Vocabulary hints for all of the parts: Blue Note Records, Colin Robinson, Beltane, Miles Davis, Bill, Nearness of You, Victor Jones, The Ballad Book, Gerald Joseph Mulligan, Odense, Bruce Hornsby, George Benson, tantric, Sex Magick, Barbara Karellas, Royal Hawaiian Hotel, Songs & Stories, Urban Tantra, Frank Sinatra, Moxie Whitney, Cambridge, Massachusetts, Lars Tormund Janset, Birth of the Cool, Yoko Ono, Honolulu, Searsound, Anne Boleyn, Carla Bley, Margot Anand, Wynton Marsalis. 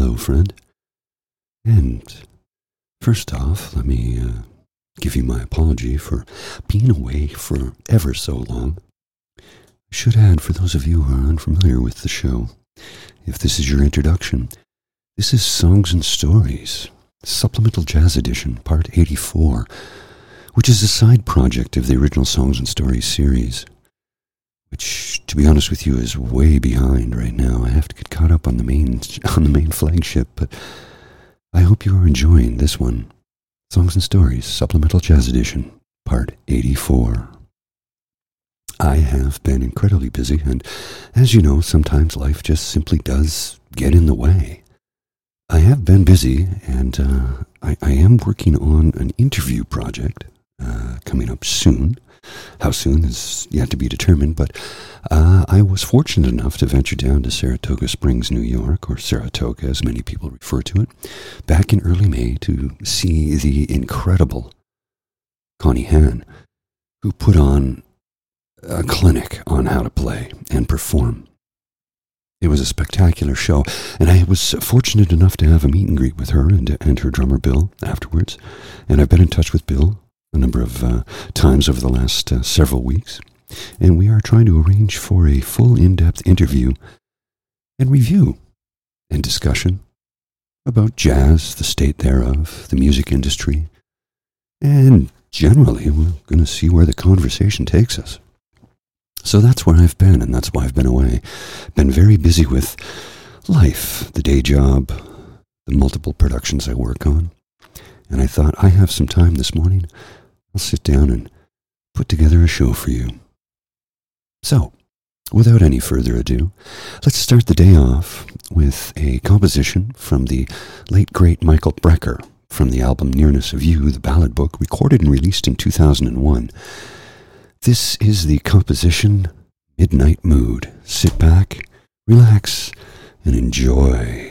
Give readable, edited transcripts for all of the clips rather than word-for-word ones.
hello, friend. And first off, let me give you my apology for being away for ever so long. I should add, for those of you who are unfamiliar with the show, if this is your introduction, this is Songs and Stories, Supplemental Jazz Edition, Part 84, which is a side project of the original Songs and Stories series, which, to be honest with you, is way behind right now. I have to get caught up on the main flagship, but I hope you are enjoying this one. Songs and Stories, Supplemental Jazz Edition, Part 84. I have been incredibly busy, and as you know, sometimes life just simply does get in the way. I have been busy, and I am working on an interview project coming up soon. How soon is yet to be determined, but I was fortunate enough to venture down to Saratoga Springs, New York, or Saratoga as many people refer to it, back in early May to see the incredible Connie Han, who put on a clinic on how to play and perform. It was a spectacular show, and I was fortunate enough to have a meet and greet with her and her drummer Bill afterwards, and I've been in touch with Bill a number of times over the last several weeks, and we are trying to arrange for a full in-depth interview and review and discussion about jazz, the state thereof, the music industry, and generally we're going to see where the conversation takes us. So that's where I've been, and that's why I've been away. Been very busy with life, the day job, the multiple productions I work on, and I thought, I have some time this morning. I'll sit down and put together a show for you. So, without any further ado, let's start the day off with a composition from the late, great Michael Brecker from the album Nearness of You, The Ballad Book, recorded and released in 2001. This is the composition Midnight Mood. Sit back, relax, and enjoy.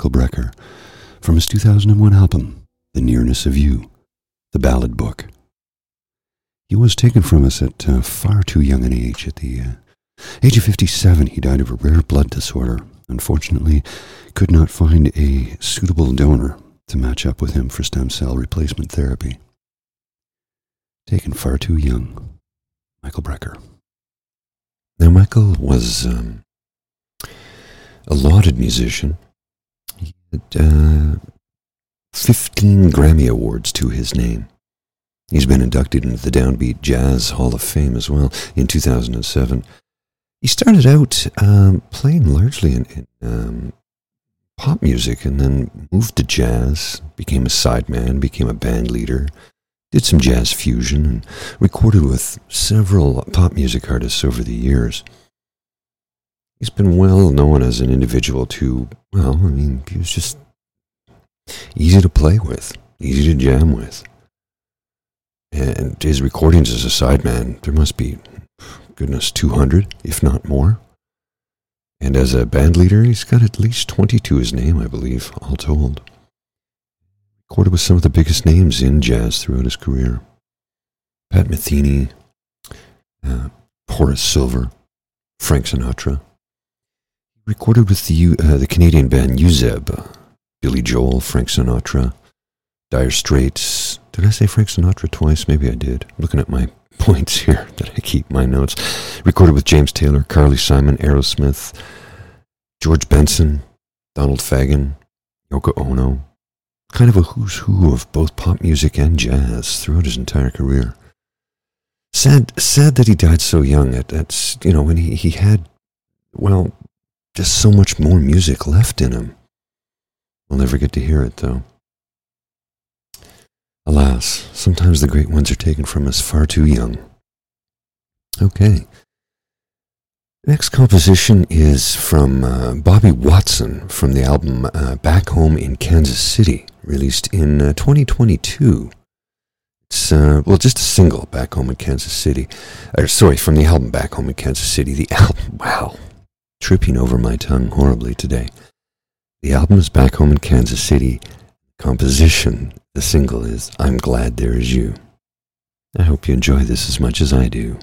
Michael Brecker from his 2001 album, The Nearness of You, The Ballad Book. He was taken from us at far too young an age. At the age of 57, he died of a rare blood disorder. Unfortunately, could not find a suitable donor to match up with him for stem cell replacement therapy. Taken far too young, Michael Brecker. Now, Michael was a lauded musician. He had 15 Grammy Awards to his name. He's been inducted into the Downbeat Jazz Hall of Fame as well in 2007. He started out playing largely in pop music, and then moved to jazz, became a sideman, became a band leader, did some jazz fusion, and recorded with several pop music artists over the years. He's been well known as an individual to, well, I mean, he was just easy to play with, easy to jam with. And his recordings as a sideman, there must be, goodness, 200, if not more. And as a band leader, he's got at least 20 to his name, I believe, all told. Recorded with some of the biggest names in jazz throughout his career. Pat Metheny, Horace Silver, Frank Sinatra. Recorded with the Canadian band Uzeb, Billy Joel, Frank Sinatra, Dire Straits. Did I say Frank Sinatra twice? Maybe I did. I'm looking at my points here that I keep my notes. Recorded with James Taylor, Carly Simon, Aerosmith, George Benson, Donald Fagen, Yoko Ono. Kind of a who's who of both pop music and jazz throughout his entire career. Sad that he died so young. That's, you know, when he had, well, just so much more music left in him. We'll never get to hear it, though. Alas, sometimes the great ones are taken from us far too young. Okay. Next composition is from Bobby Watson from the album Back Home in Kansas City, released in 2022. It's, just a single, Back Home in Kansas City. From the album Back Home in Kansas City. The album, wow, tripping over my tongue horribly today. The album is Back Home in Kansas City. Composition, the single is I'm Glad There Is You. I hope you enjoy this as much as I do.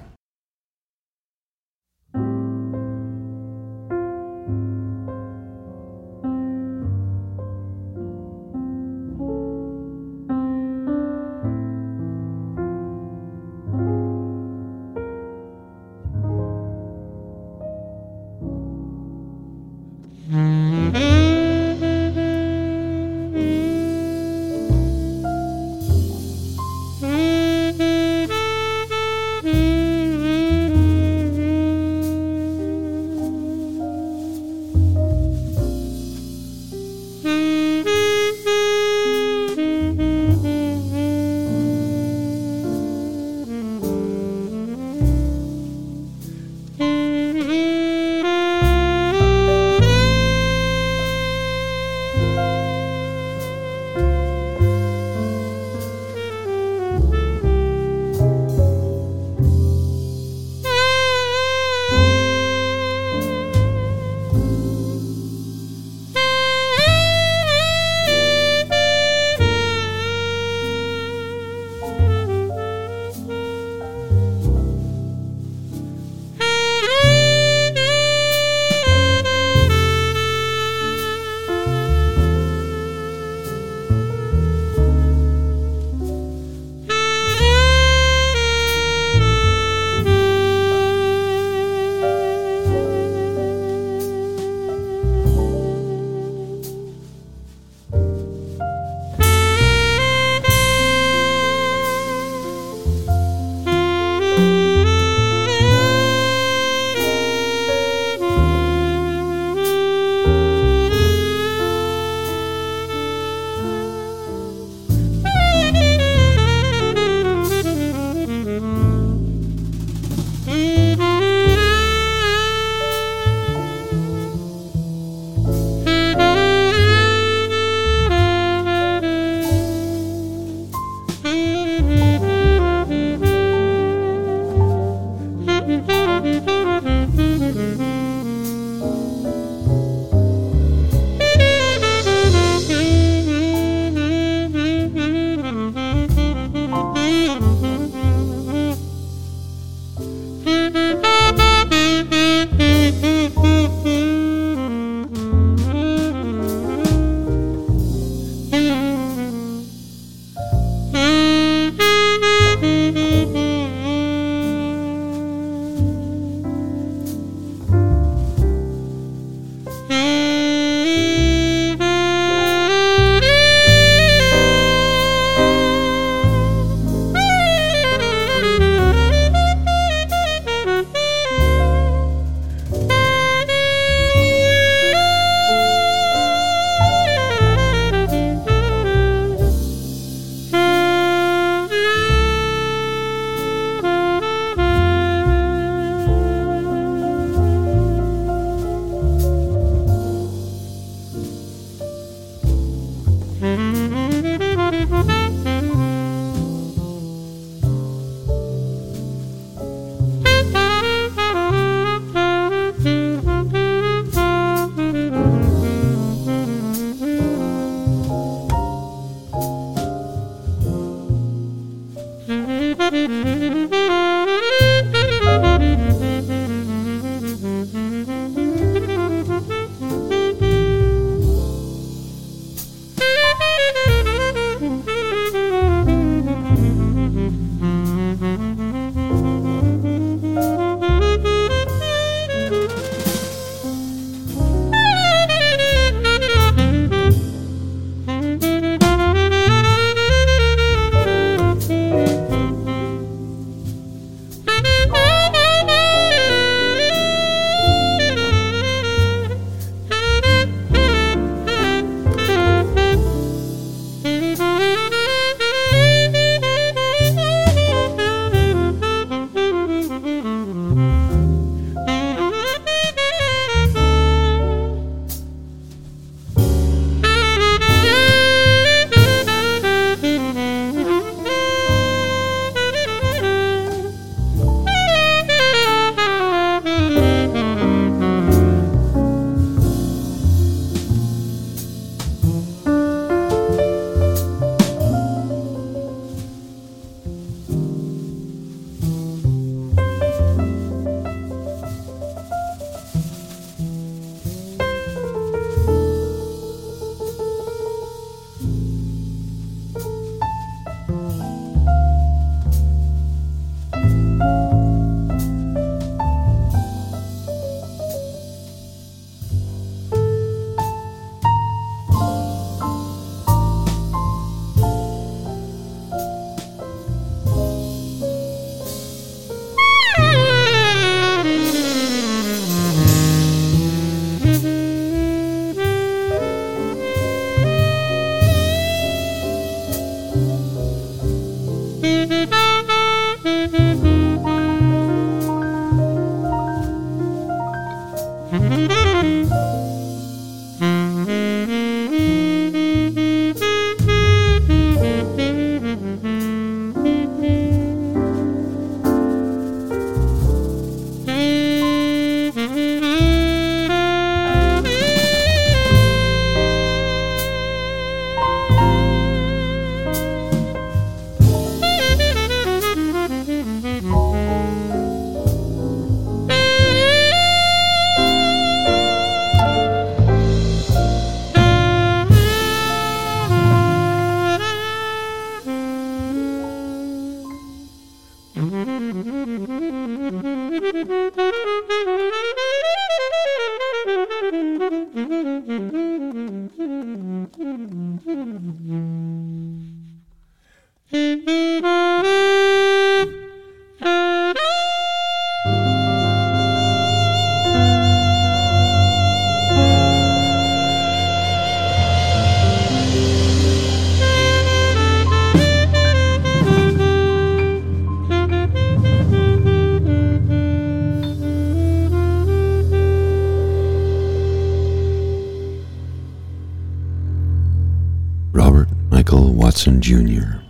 Jr.,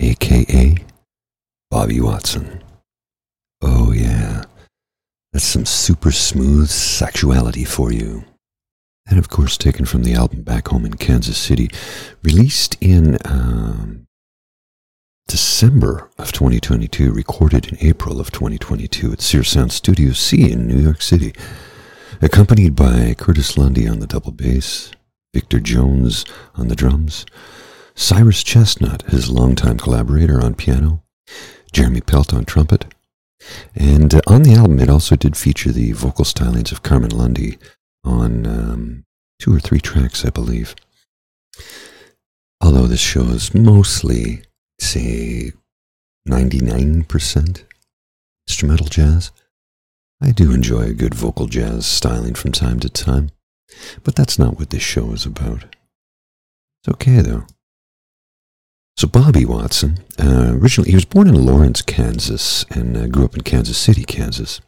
a.k.a. Bobby Watson. Oh yeah, that's some super smooth sexuality for you. And of course taken from the album Back Home in Kansas City, released in December of 2022, recorded in April of 2022 at Searsound Studio C in New York City, accompanied by Curtis Lundy on the double bass, Victor Jones on the drums, Cyrus Chestnut, his longtime collaborator, on piano, Jeremy Pelt on trumpet, and on the album it also did feature the vocal stylings of Carmen Lundy on 2 or 3 tracks, I believe. Although this show is mostly, say, 99% instrumental jazz, I do enjoy a good vocal jazz styling from time to time, but that's not what this show is about. It's okay, though. So Bobby Watson, originally he was born in Lawrence, Kansas, and grew up in Kansas City, Kansas.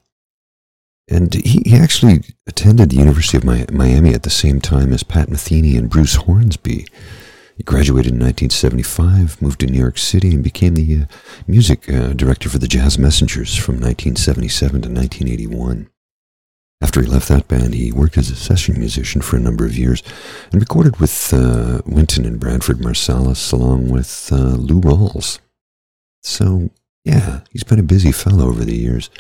And he actually attended the University of Miami at the same time as Pat Metheny and Bruce Hornsby. He graduated in 1975, moved to New York City, and became the music director for the Jazz Messengers from 1977 to 1981. After he left that band, he worked as a session musician for a number of years and recorded with Wynton and Bradford Marsalis along with Lou Rawls. So, yeah, he's been a busy fellow over the years.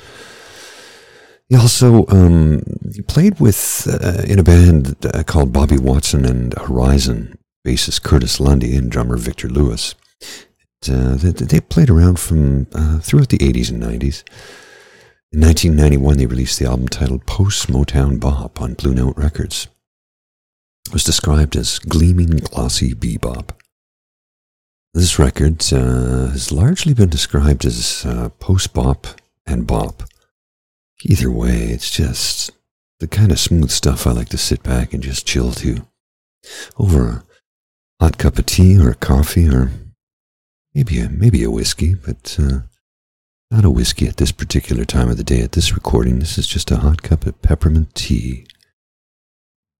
He also played with in a band called Bobby Watson and Horizon, bassist Curtis Lundy and drummer Victor Lewis. And, they played around from throughout the 80s and 90s. In 1991, they released the album titled Post Motown Bop on Blue Note Records. It was described as gleaming, glossy bebop. This record has largely been described as post-bop and bop. Either way, it's just the kind of smooth stuff I like to sit back and just chill to. Over a hot cup of tea or a coffee or maybe a whiskey, but... Not a whiskey at this particular time of the day at this recording. This is just a hot cup of peppermint tea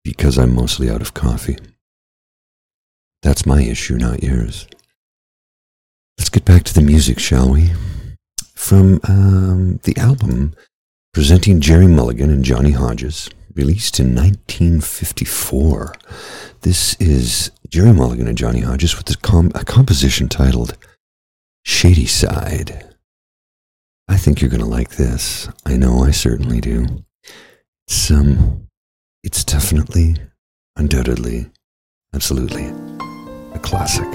because I'm mostly out of coffee. That's my issue, not yours. Let's get back to the music, shall we? From the album presenting Jerry Mulligan and Johnny Hodges, released in 1954. This is Jerry Mulligan and Johnny Hodges with a composition titled Shady Side. I think you're going to like this. I know I certainly do. It's definitely, undoubtedly, absolutely a classic.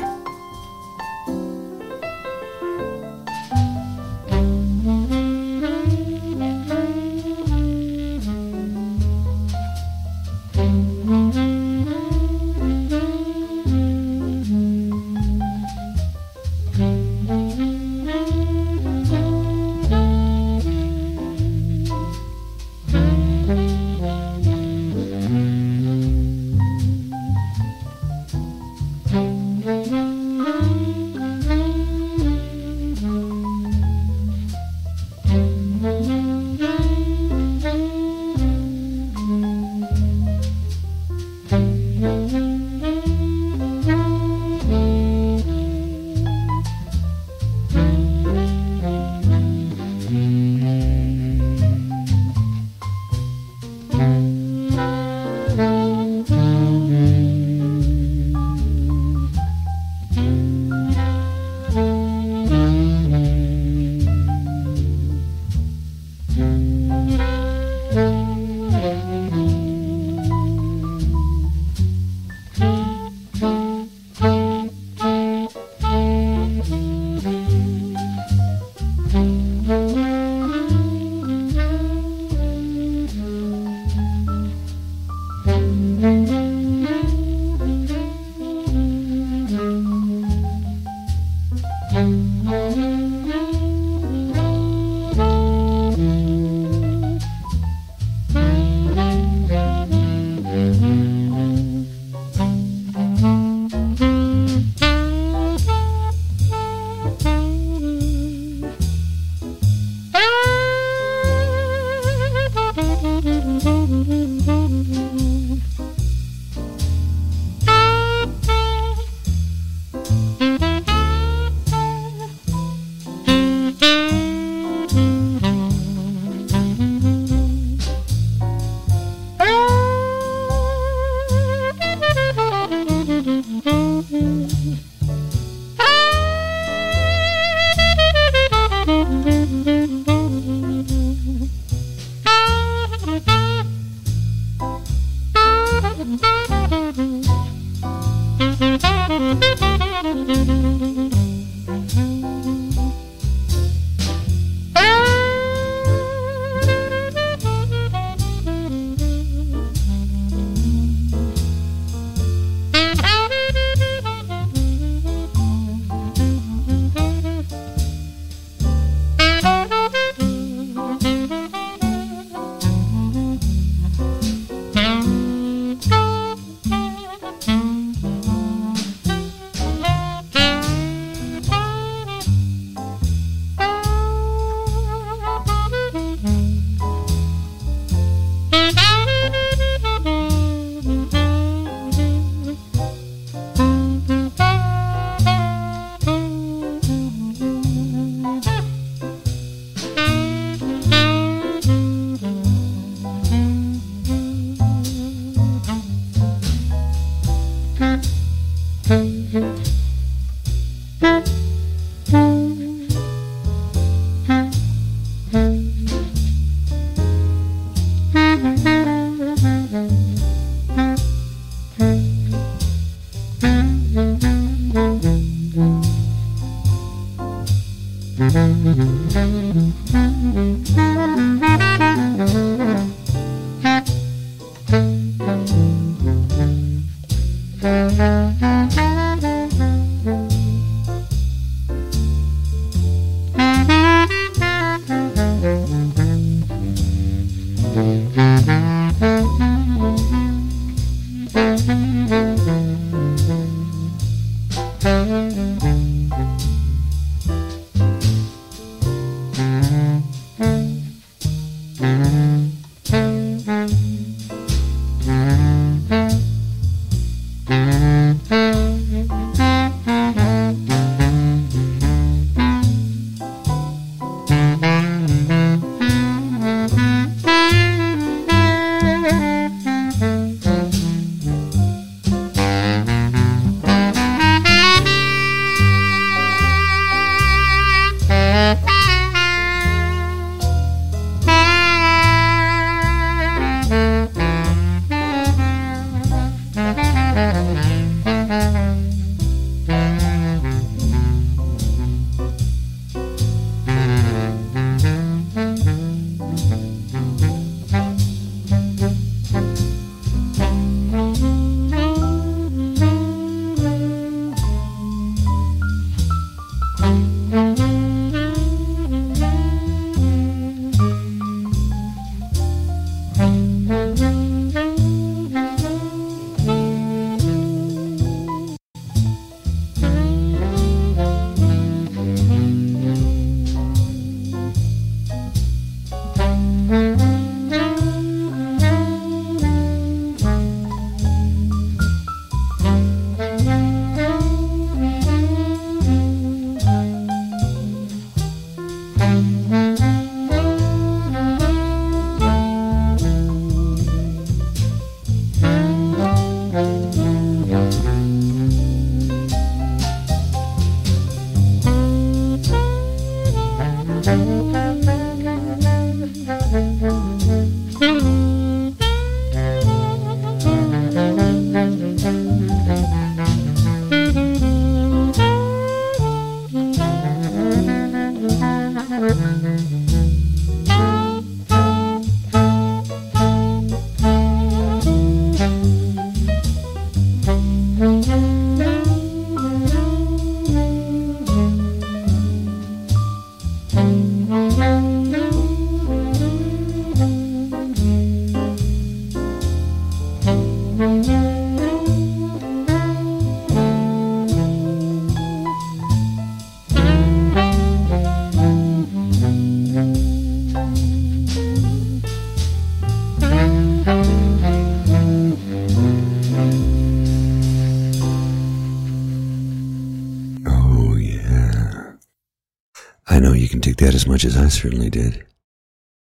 at as much as I certainly did.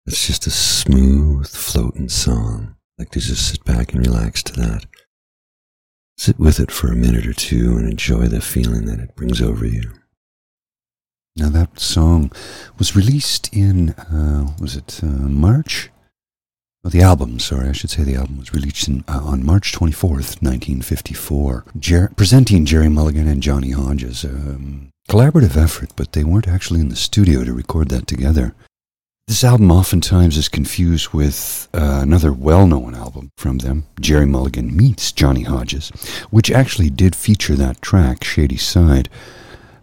It's just a smooth, floating song. I like to just sit back and relax to that. Sit with it for a minute or two and enjoy the feeling that it brings over you. Now, that song was released in, March? Oh, the album, sorry, I should say the album was released on March 24th, 1954, presenting Jerry Mulligan and Johnny Hodges. Collaborative effort, but they weren't actually in the studio to record that together. This album oftentimes is confused with another well-known album from them, Jerry Mulligan Meets Johnny Hodges, which actually did feature that track, Shady Side.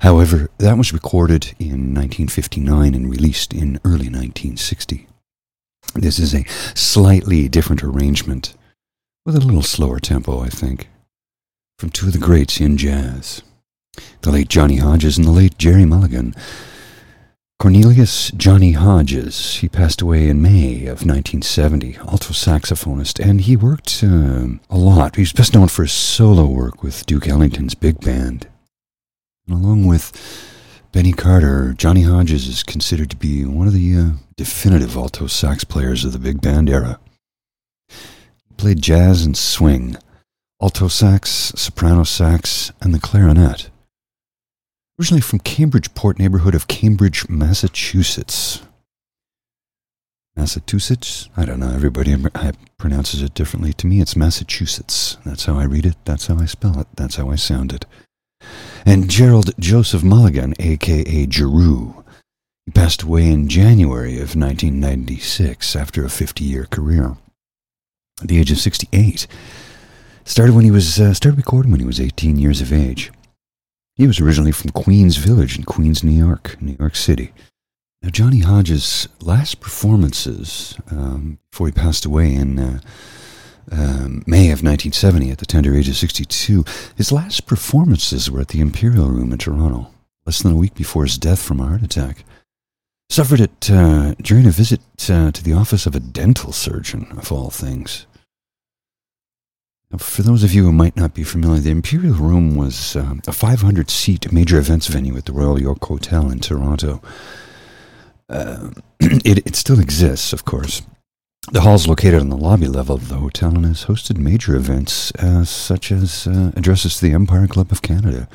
However, that was recorded in 1959 and released in early 1960. This is a slightly different arrangement, with a little slower tempo, I think, from two of the greats in jazz, the late Johnny Hodges and the late Jerry Mulligan. Cornelius Johnny Hodges, he passed away in May of 1970, alto saxophonist, and he worked a lot. He's best known for his solo work with Duke Ellington's big band. And along with Benny Carter, Johnny Hodges is considered to be one of the definitive alto sax players of the big band era. He played jazz and swing, alto sax, soprano sax, and the clarinet. Originally from Cambridgeport neighborhood of Cambridge, Massachusetts. Massachusetts? I don't know. Everybody pronounces it differently. To me, it's Massachusetts. That's how I read it. That's how I spell it. That's how I sound it. And Gerald Joseph Mulligan, a.k.a. Giroux, he passed away in January of 1996 after a 50-year career. At the age of 68, started recording when he was 18 years of age. He was originally from Queens Village in Queens, New York City. Now, Johnny Hodges' last performances before he passed away in May of 1970 at the tender age of 62, his last performances were at the Imperial Room in Toronto, less than a week before his death from a heart attack. Suffered it during a visit to the office of a dental surgeon, of all things. Now, for those of you who might not be familiar, the Imperial Room was a 500-seat major events venue at the Royal York Hotel in Toronto. It still exists, of course. The hall is located on the lobby level of the hotel and has hosted major events such as addresses to the Empire Club of Canada.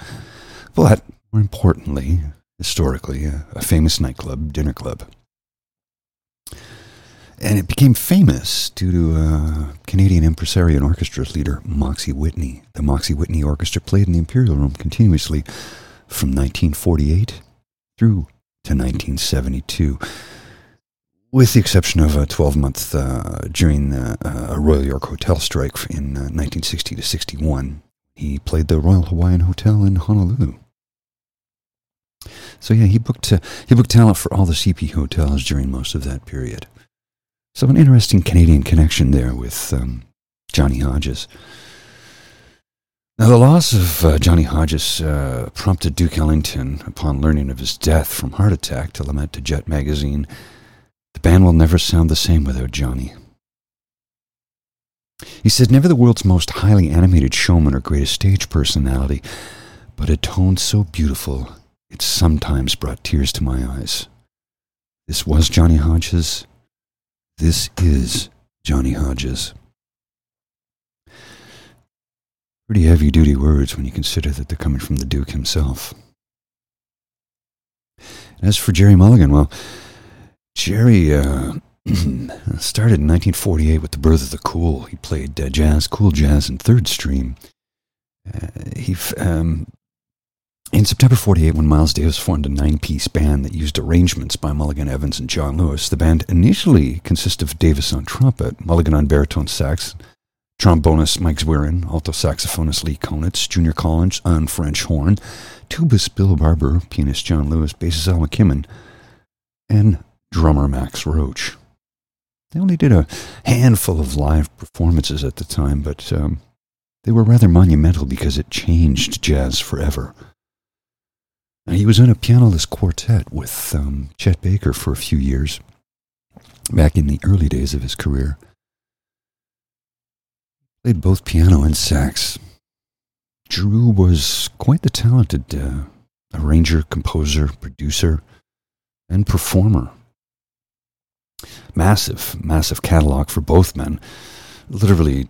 But, more importantly, historically, a famous nightclub, dinner club. And it became famous due to Canadian impresario and orchestra leader Moxie Whitney. The Moxie Whitney Orchestra played in the Imperial Room continuously from 1948 through to 1972, with the exception of a 12-month during a Royal York Hotel strike in 1960 to 61. He played the Royal Hawaiian Hotel in Honolulu. So yeah, he booked talent for all the CP hotels during most of that period. So an interesting Canadian connection there with Johnny Hodges. Now, the loss of Johnny Hodges prompted Duke Ellington, upon learning of his death from heart attack, to lament to Jet magazine, "The band will never sound the same without Johnny." He said, "Never the world's most highly animated showman or greatest stage personality, but a tone so beautiful it sometimes brought tears to my eyes. This was Johnny Hodges. This is Johnny Hodges." Pretty heavy-duty words when you consider that they're coming from the Duke himself. And as for Jerry Mulligan, well, Jerry started in 1948 with the birth of the cool. He played cool jazz, and third stream. In September 1948, when Miles Davis formed a nine-piece band that used arrangements by Mulligan, Evans, and John Lewis, the band initially consisted of Davis on trumpet, Mulligan on baritone sax, trombonist Mike Zwirin, alto saxophonist Lee Konitz, Junior Collins on French horn, tubist Bill Barber, pianist John Lewis, bassist Al McKimmon, and drummer Max Roach. They only did a handful of live performances at the time, but they were rather monumental because it changed jazz forever. He was in a pianoless quartet with Chet Baker for a few years, back in the early days of his career. Played both piano and sax. Giroux was quite the talented arranger, composer, producer, and performer. Massive, massive catalog for both men. Literally,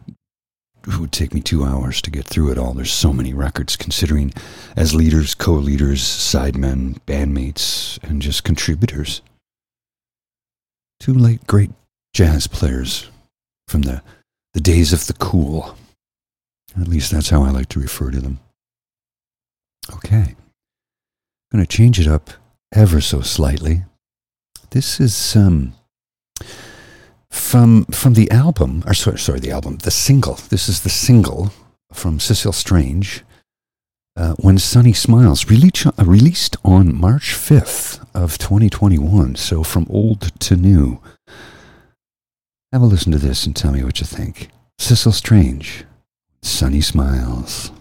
it would take me 2 hours to get through it all. There's so many records, considering as leaders, co-leaders, sidemen, bandmates, and just contributors. Two late great jazz players from the days of the cool. At least that's how I like to refer to them. Okay. I'm going to change it up ever so slightly. This is from the album, or the single. This is the single from Cecil Strange, When Sunny Smiles, released on March 5th of 2021, so from old to new. Have a listen to this and tell me what you think. Cecil Strange, Sunny Smiles.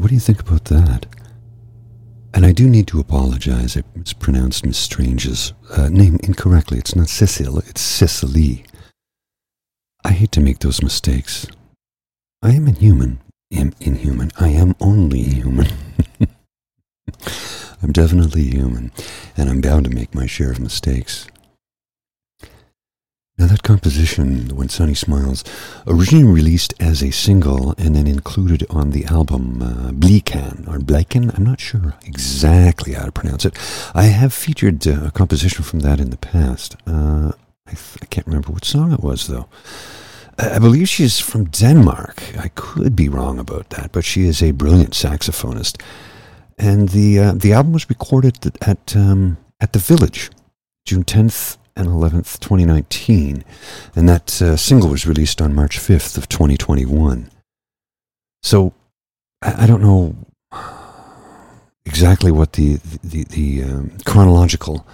What do you think about that? And I do need to apologize. I mispronounced Miss Strange's name incorrectly. It's not Cecil, it's Cecily. I hate to make those mistakes. I am inhuman. I am only human. I'm definitely human, and I'm bound to make my share of mistakes. Now that composition, When Sunny Smiles, originally released as a single and then included on the album Bleichen, I'm not sure exactly how to pronounce it. I have featured a composition from that in the past. I can't remember what song it was, though. I believe she's from Denmark. I could be wrong about that, but she is a brilliant saxophonist. And the album was recorded at The Village, June 10th, and 11th, 2019, and that single was released on March 5th of 2021. So I don't know exactly what the chronological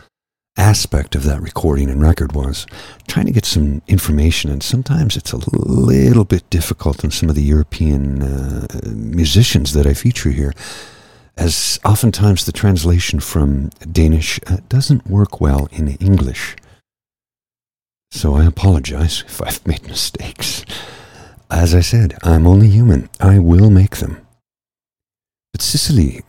aspect of that recording and record was. I'm trying to get some information, and sometimes it's a little bit difficult on some of the European musicians that I feature here, as oftentimes the translation from Danish doesn't work well in English. So I apologize if I've made mistakes. As I said, I'm only human. I will make them. But Cecily,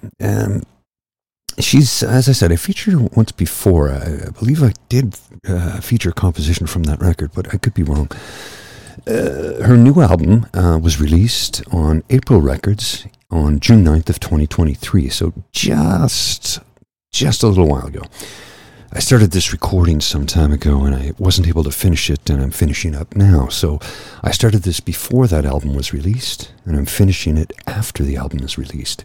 she's, as I said, I featured her once before. I believe I did feature a composition from that record, but I could be wrong. Her new album was released on April Records on June 9th of 2023, so just a little while ago. I started this recording some time ago, and I wasn't able to finish it, and I'm finishing up now. So I started this before that album was released, and I'm finishing it after the album is released.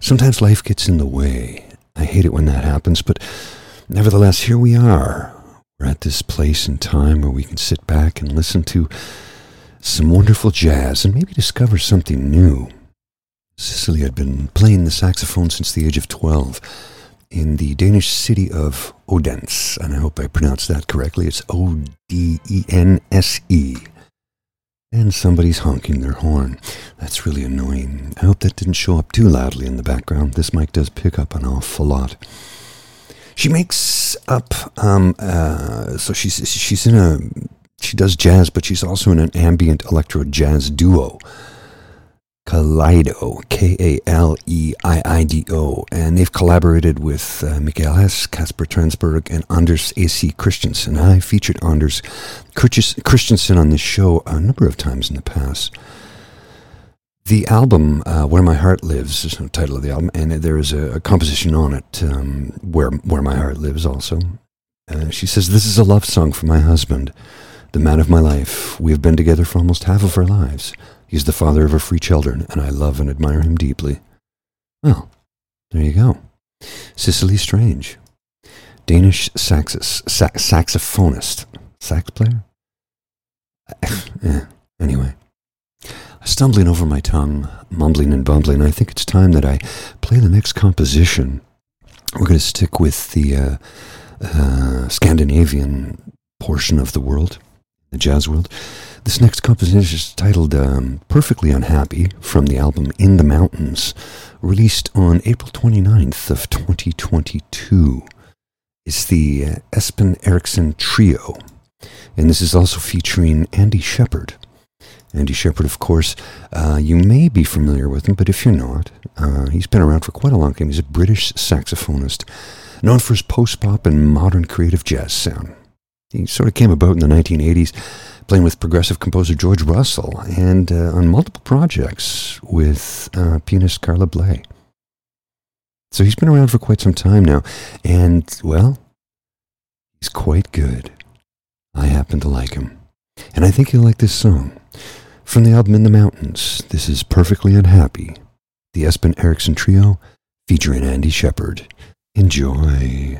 Sometimes life gets in the way. I hate it when that happens, but nevertheless, here we are. We're at this place in time where we can sit back and listen to some wonderful jazz and maybe discover something new. Cecily had been playing the saxophone since the age of 12 in the Danish city of Odense, and I hope I pronounced that correctly. It's Odense. And somebody's honking their horn. That's really annoying. I hope that didn't show up too loudly in the background. This mic does pick up an awful lot. She makes up, so she's in a, she does jazz, but she's also in an ambient electro jazz duo. Kaleido, Kaleido, and they've collaborated with Mikael Hess, Kasper Transberg, and Anders A.C. Christensen. I featured Anders Christensen on this show a number of times in the past. The album, Where My Heart Lives, is the title of the album, and there is a composition on it, Where My Heart Lives also. She says, "This is a love song for my husband, the man of my life. We have been together for almost half of our lives. He's the father of her three children, and I love and admire him deeply." Well, there you go. Cecily Strange, Danish saxophonist. Sax player? Yeah, anyway. Stumbling over my tongue, mumbling and bumbling, I think it's time that I play the next composition. We're going to stick with the Scandinavian portion of the world, the jazz world. This next composition is titled Perfectly Unhappy, from the album In the Mountains, released on April 29th of 2022. It's the Espen Eriksen Trio, and this is also featuring Andy Shepherd. Andy Shepherd, of course, you may be familiar with him, but if you're not, he's been around for quite a long time. He's a British saxophonist, known for his post-pop and modern creative jazz sound. He sort of came about in the 1980s, playing with progressive composer George Russell, and on multiple projects with pianist Carla Bley. So he's been around for quite some time now, and, well, he's quite good. I happen to like him, and I think you'll like this song. From the album In the Mountains, this is Perfectly Unhappy, the Espen Eriksen Trio, featuring Andy Shepherd. Enjoy.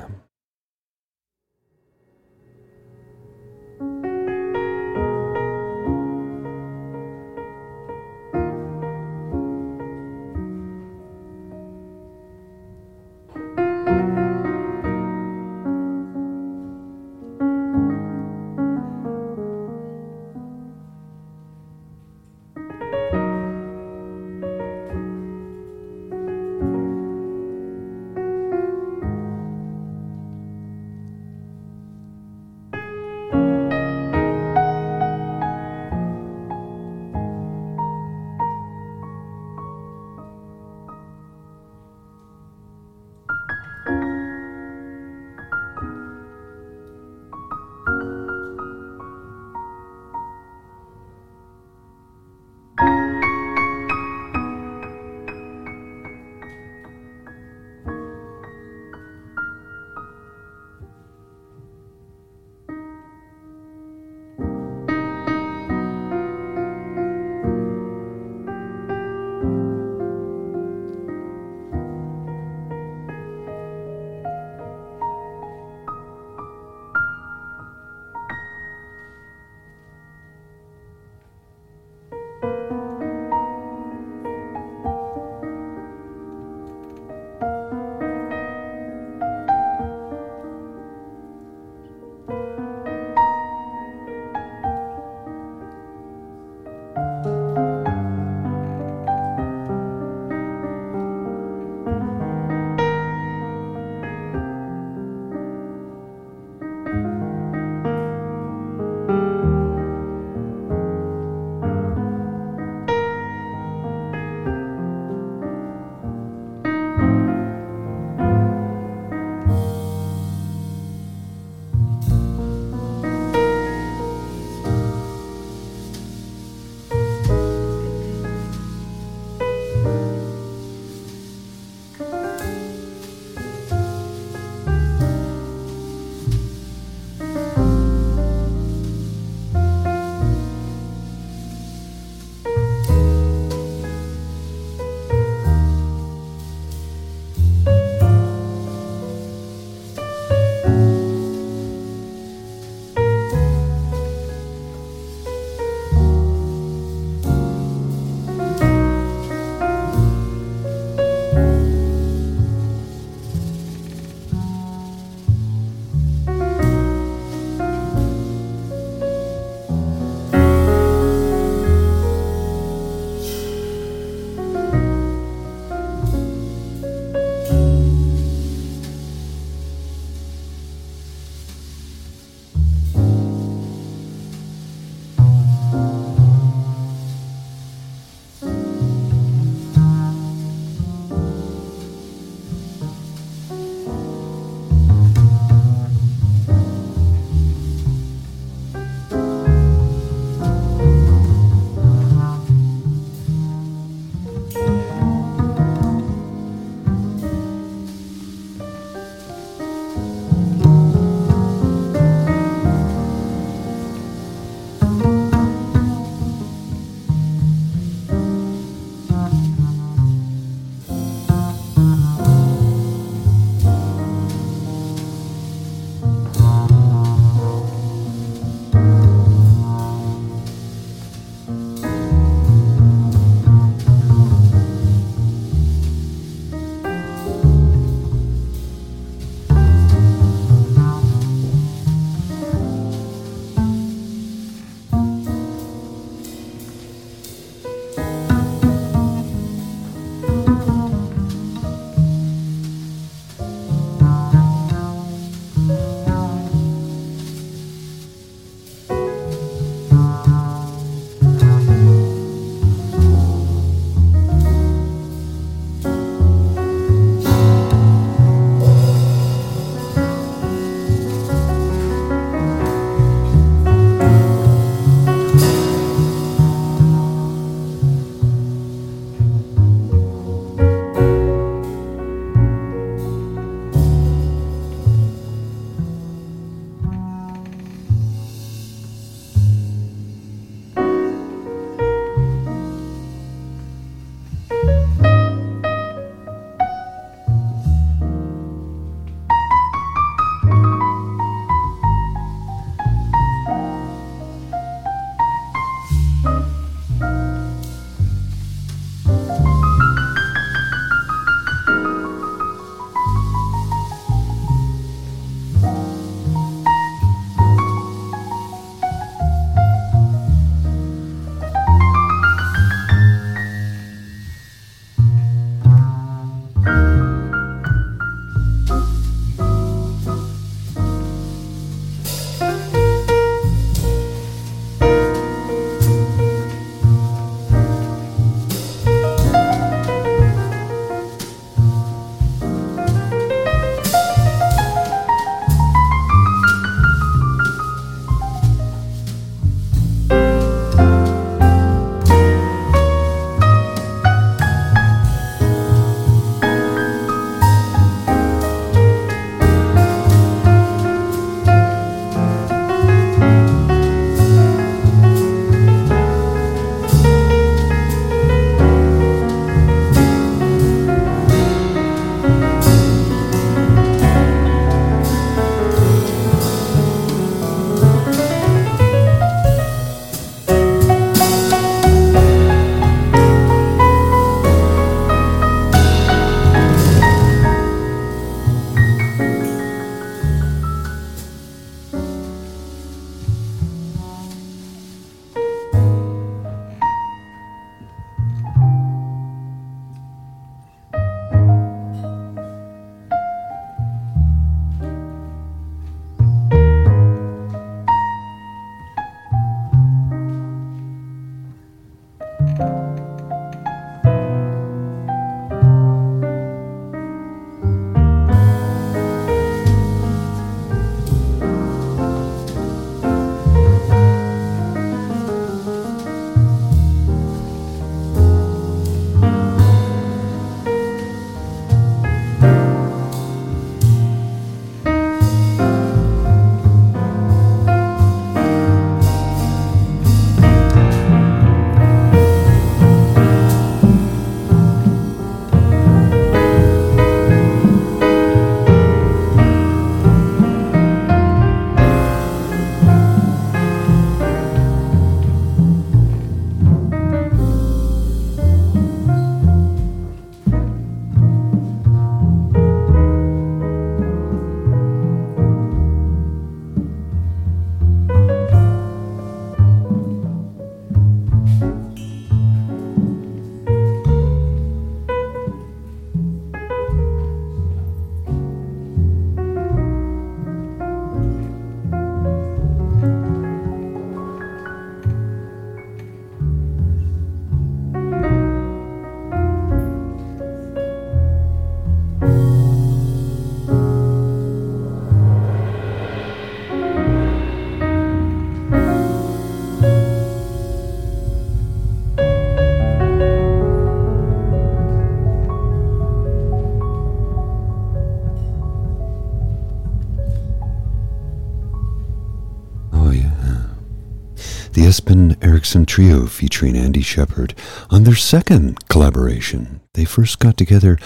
the Espen Erickson Trio featuring Andy Shepherd on their second collaboration. They first got together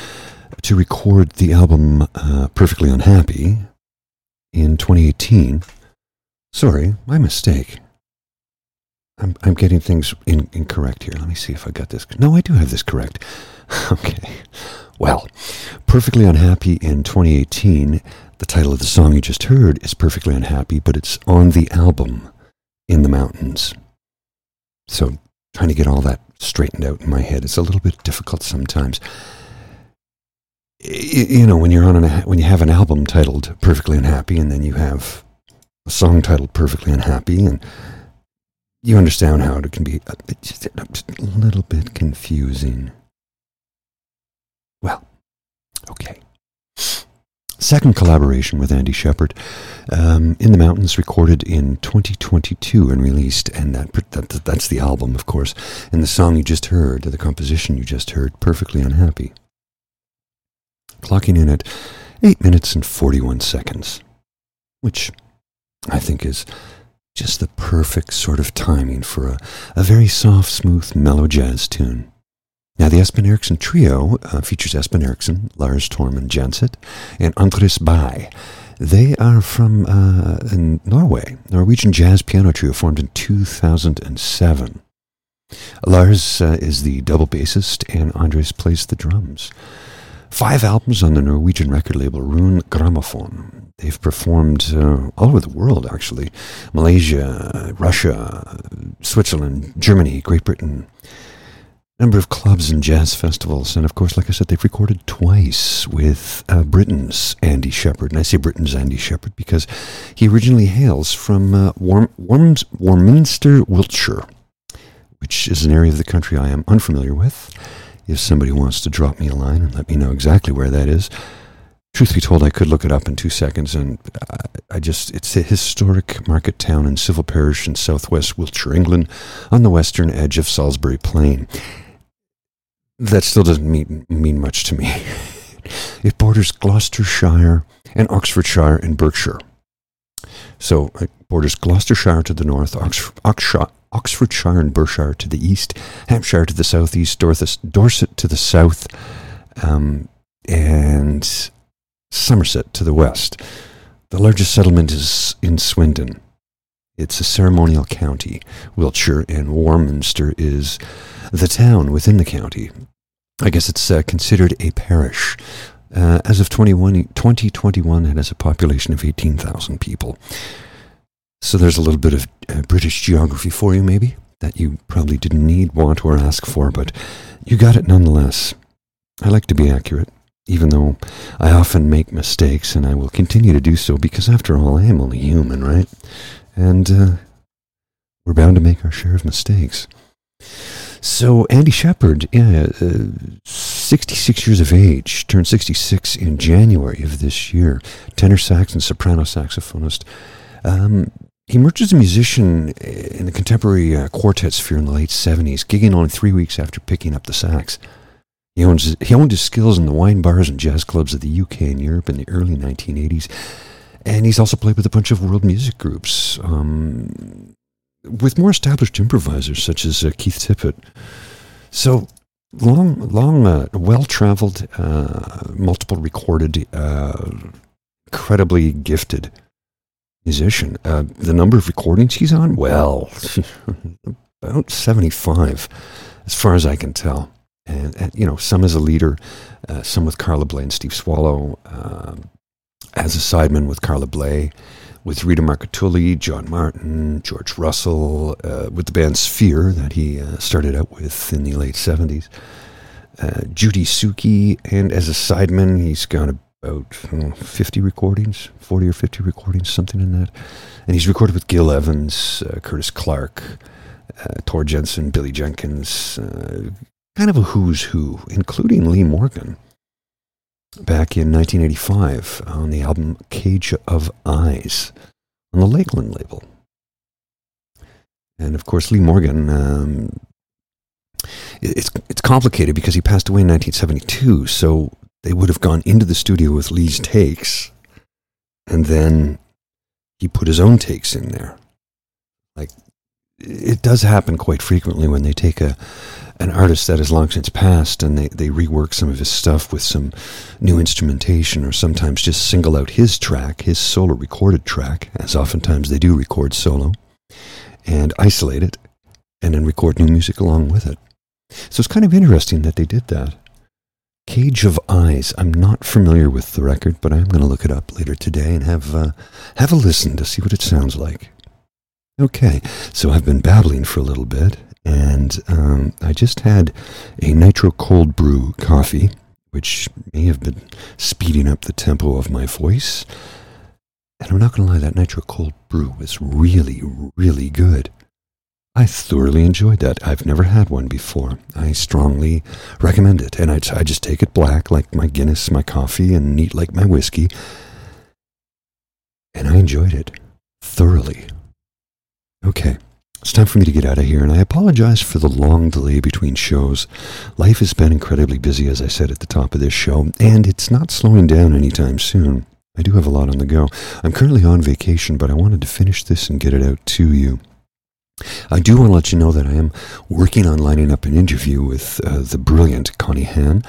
to record the album Perfectly Unhappy in 2018. Sorry, my mistake. I'm getting things incorrect here. Let me see if I got this. No, I do have this correct. Okay. Well, Perfectly Unhappy in 2018. The title of the song you just heard is Perfectly Unhappy, but it's on the album In the Mountains. So trying to get all that straightened out in my head. It's a little bit difficult sometimes. You know, when you're on when you have an album titled Perfectly Unhappy and then you have a song titled Perfectly Unhappy, and you understand how it can be just a little bit confusing. Well, okay. Second collaboration with Andy Shepherd, In the Mountains, recorded in 2022 and released, and that's the album, of course, and the song you just heard, the composition you just heard, Perfectly Unhappy. Clocking in at 8 minutes and 41 seconds, which I think is just the perfect sort of timing for a very soft, smooth, mellow jazz tune. Now, the Espen Erickson Trio features Espen Erickson, Lars Tormund Janset, and Andres Bye. They are from Norway, Norwegian jazz piano trio formed in 2007. Lars is the double bassist, and Andres plays the drums. 5 albums on the Norwegian record label Rune Gramophone. They've performed all over the world, actually. Malaysia, Russia, Switzerland, Germany, Great Britain. Number of clubs and jazz festivals. And of course, like I said, they've recorded twice with Britain's Andy Shepherd. And I say Britain's Andy Shepherd because he originally hails from Warminster, Wiltshire, which is an area of the country I am unfamiliar with. If somebody wants to drop me a line and let me know exactly where that is. Truth be told, I could look it up in 2 seconds, and it's a historic market town and civil parish in southwest Wiltshire, England, on the western edge of Salisbury Plain. That still doesn't mean much to me. It borders Gloucestershire and Oxfordshire and Berkshire. So it borders Gloucestershire to the north, Oxfordshire and Berkshire to the east, Hampshire to the southeast, Dorset to the south, and Somerset to the west. The largest settlement is in Swindon. It's a ceremonial county, Wiltshire, and Warminster is the town within the county. I guess it's considered a parish. As of 2021, it has a population of 18,000 people. So there's a little bit of British geography for you, maybe, that you probably didn't need, want, or ask for, but you got it nonetheless. I like to be accurate, even though I often make mistakes, and I will continue to do so, because after all, I am only human, right? And we're bound to make our share of mistakes. So Andy Shepherd, 66 years of age, turned 66 in January of this year, tenor sax and soprano saxophonist. He emerged as a musician in the contemporary quartet sphere in the late 70s, gigging only 3 weeks after picking up the sax. He owned his skills in the wine bars and jazz clubs of the UK and Europe in the early 1980s, and he's also played with a bunch of world music groups, with more established improvisers such as Keith Tippett. So well-traveled, multiple recorded, incredibly gifted musician. The number of recordings he's on, well, about 75, as far as I can tell. And you know, some as a leader, some with Carla Bley and Steve Swallow, as a sideman with Carla Bley, with Rita Marcatulli, John Martin, George Russell, with the band Sphere that he started out with in the late 70s, Judy Suki, and as a sideman, he's got about 40 or 50 recordings, something in that. And he's recorded with Gil Evans, Curtis Clark, Tor Jensen, Billy Jenkins, kind of a who's who, including Lee Morgan, back in 1985 on the album Cage of Eyes on the Lakeland label. And of course, Lee Morgan, it's complicated because he passed away in 1972, so they would have gone into the studio with Lee's takes, and then he put his own takes in there. Like, it does happen quite frequently when they take an artist that has long since passed and they rework some of his stuff with some new instrumentation, or sometimes just single out his track, his solo recorded track, as oftentimes they do record solo, and isolate it, and then record new music along with it. So it's kind of interesting that they did that. Cage of Eyes. I'm not familiar with the record, but I'm going to look it up later today and have a listen to see what it sounds like. Okay, so I've been babbling for a little bit, and I just had a nitro cold brew coffee, which may have been speeding up the tempo of my voice. And I'm not going to lie, that nitro cold brew was really, really good. I thoroughly enjoyed that. I've never had one before. I strongly recommend it. And I just take it black like my Guinness, my coffee, and neat like my whiskey. And I enjoyed it thoroughly. Okay, it's time for me to get out of here. And I apologize for the long delay between shows. Life has been incredibly busy, as I said at the top of this show. And it's not slowing down anytime soon. I do have a lot on the go. I'm currently on vacation, but I wanted to finish this and get it out to you. I do want to let you know that I am working on lining up an interview with the brilliant Connie Han.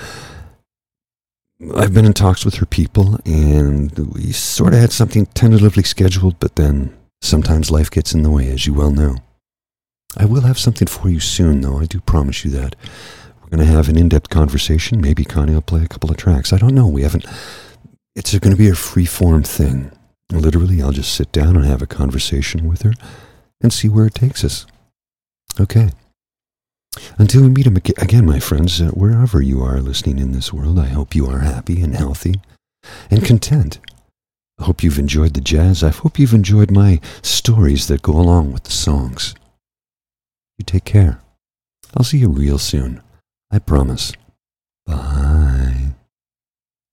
I've been in talks with her people, and we sort of had something tentatively scheduled, but then sometimes life gets in the way, as you well know. I will have something for you soon, though. I do promise you that. We're going to have an in-depth conversation. Maybe Connie will play a couple of tracks. I don't know. We haven't... It's going to be a free-form thing. Literally, I'll just sit down and have a conversation with her and see where it takes us. Okay. Until we meet again, my friends, wherever you are listening in this world, I hope you are happy and healthy and content. I hope you've enjoyed the jazz. I hope you've enjoyed my stories that go along with the songs. You take care. I'll see you real soon. I promise.